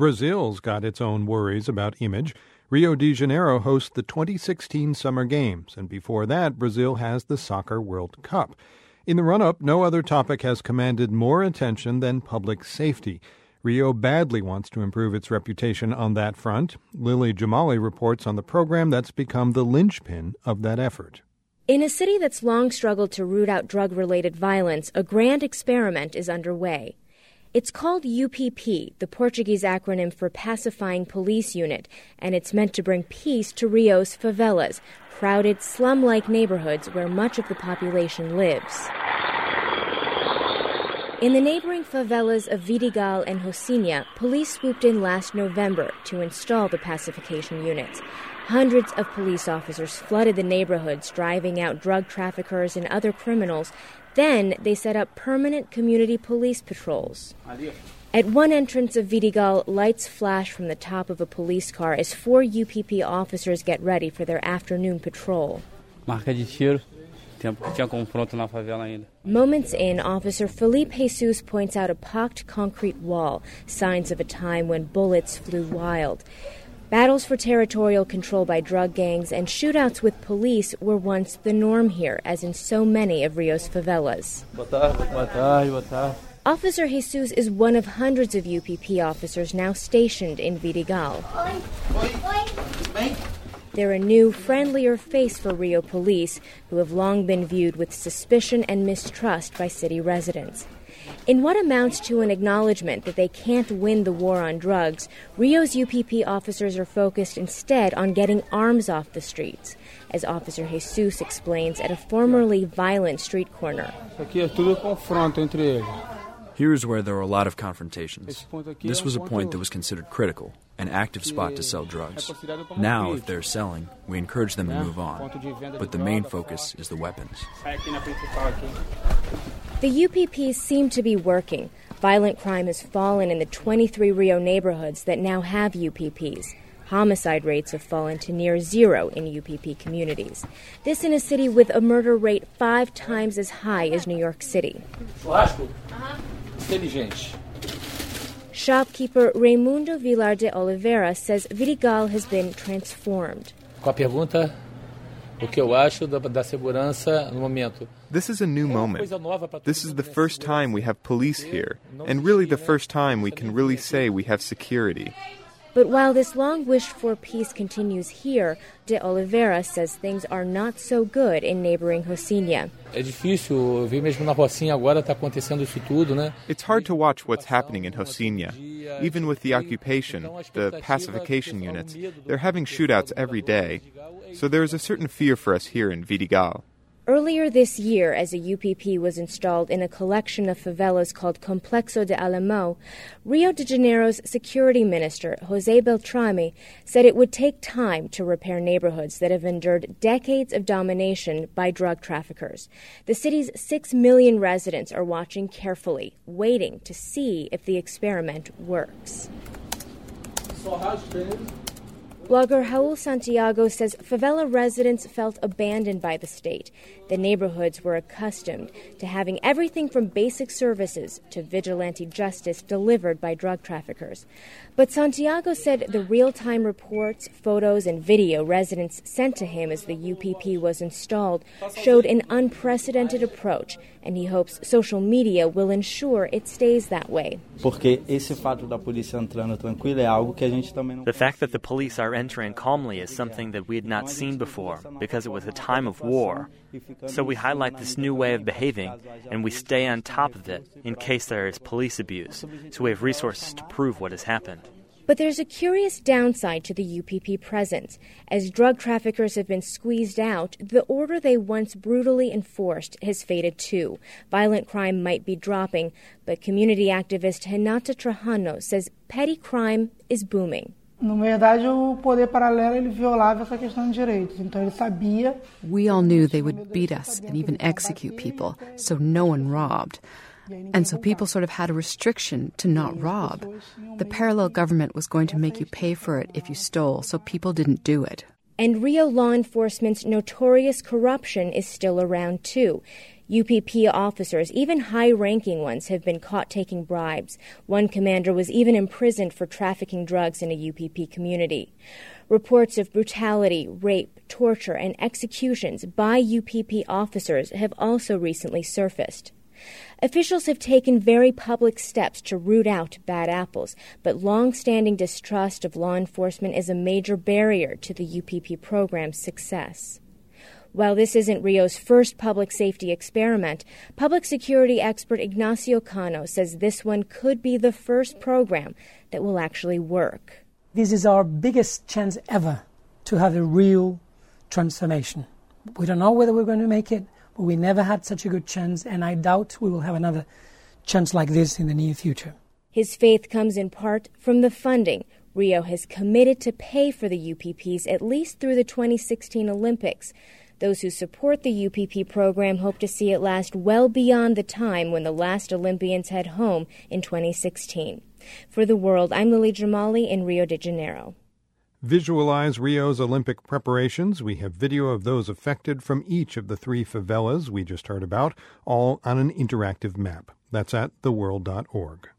Brazil's got its own worries about image. Rio de Janeiro hosts the 2016 Summer Games, and before that, Brazil has the Soccer World Cup. In the run-up, no other topic has commanded more attention than public safety. Rio badly wants to improve its reputation on that front. Lily Jamali reports on the program that's become the linchpin of that effort. In a city that's long struggled to root out drug-related violence, a grand experiment is underway. It's called UPP, the Portuguese acronym for Pacifying Police Unit, and it's meant to bring peace to Rio's favelas, crowded, slum-like neighborhoods where much of the population lives. In the neighboring favelas of Vidigal and Rocinha, police swooped in last November to install the pacification units. Hundreds of police officers flooded the neighborhoods, driving out drug traffickers and other criminals. Then they set up permanent community police patrols. At one entrance of Vidigal, lights flash from the top of a police car as four UPP officers get ready for their afternoon patrol. Moments in, Officer Felipe Jesus points out a pocked concrete wall, signs of a time when bullets flew wild. Battles for territorial control by drug gangs and shootouts with police were once the norm here, as in so many of Rio's favelas. Officer Jesus is one of hundreds of UPP officers now stationed in Vidigal. They're a new, friendlier face for Rio police, who have long been viewed with suspicion and mistrust by city residents. In what amounts to an acknowledgement that they can't win the war on drugs, Rio's UPP officers are focused instead on getting arms off the streets, as Officer Jesus explains at a formerly violent street corner. Here's where there were a lot of confrontations. This was a point that was considered critical, an active spot to sell drugs. Now, if they're selling, we encourage them to move on. But the main focus is the weapons. The UPPs seem to be working. Violent crime has fallen in the 23 Rio neighborhoods that now have UPPs. Homicide rates have fallen to near zero in UPP communities. This in a city with a murder rate 5 times as high as New York City. Shopkeeper Raimundo Villar de Oliveira says Vidigal has been transformed. This is a new moment. This is the first time we have police here, and really the first time we can really say we have security. But while this long-wished-for peace continues here, de Oliveira says things are not so good in neighboring Rocinha. It's hard to watch what's happening in Rocinha. Even with the occupation, the pacification units, they're having shootouts every day. So there is a certain fear for us here in Vidigal. Earlier this year, as a UPP was installed in a collection of favelas called Complexo de Alemão, Rio de Janeiro's security minister, José Beltrame, said it would take time to repair neighborhoods that have endured decades of domination by drug traffickers. The city's 6 million residents are watching carefully, waiting to see if the experiment works. Blogger Raul Santiago says favela residents felt abandoned by the state. The neighborhoods were accustomed to having everything from basic services to vigilante justice delivered by drug traffickers. But Santiago said the real-time reports, photos, and video residents sent to him as the UPP was installed showed an unprecedented approach, and he hopes social media will ensure it stays that way. The fact that the police are entering calmly is something that we had not seen before, because it was a time of war. So we highlight this new way of behaving, and we stay on top of it in case there is police abuse, so we have resources to prove what has happened. But there's a curious downside to the UPP presence. As drug traffickers have been squeezed out, the order they once brutally enforced has faded too. Violent crime might be dropping, but community activist Hinata Trajano says petty crime is booming. We all knew they would beat us and even execute people, so no one robbed. And so people sort of had a restriction to not rob. The parallel government was going to make you pay for it if you stole, so people didn't do it. And Rio law enforcement's notorious corruption is still around, too. UPP officers, even high-ranking ones, have been caught taking bribes. One commander was even imprisoned for trafficking drugs in a UPP community. Reports of brutality, rape, torture, and executions by UPP officers have also recently surfaced. Officials have taken very public steps to root out bad apples, but long-standing distrust of law enforcement is a major barrier to the UPP program's success. While this isn't Rio's first public safety experiment, public security expert Ignacio Cano says this one could be the first program that will actually work. This is our biggest chance ever to have a real transformation. We don't know whether we're going to make it. We never had such a good chance, and I doubt we will have another chance like this in the near future. His faith comes in part from the funding Rio has committed to pay for the UPPs at least through the 2016 Olympics. Those who support the UPP program hope to see it last well beyond the time when the last Olympians head home in 2016. For The World, I'm Lily Jamali in Rio de Janeiro. Visualize Rio's Olympic preparations. We have video of those affected from each of the three favelas we just heard about, all on an interactive map. That's at theworld.org.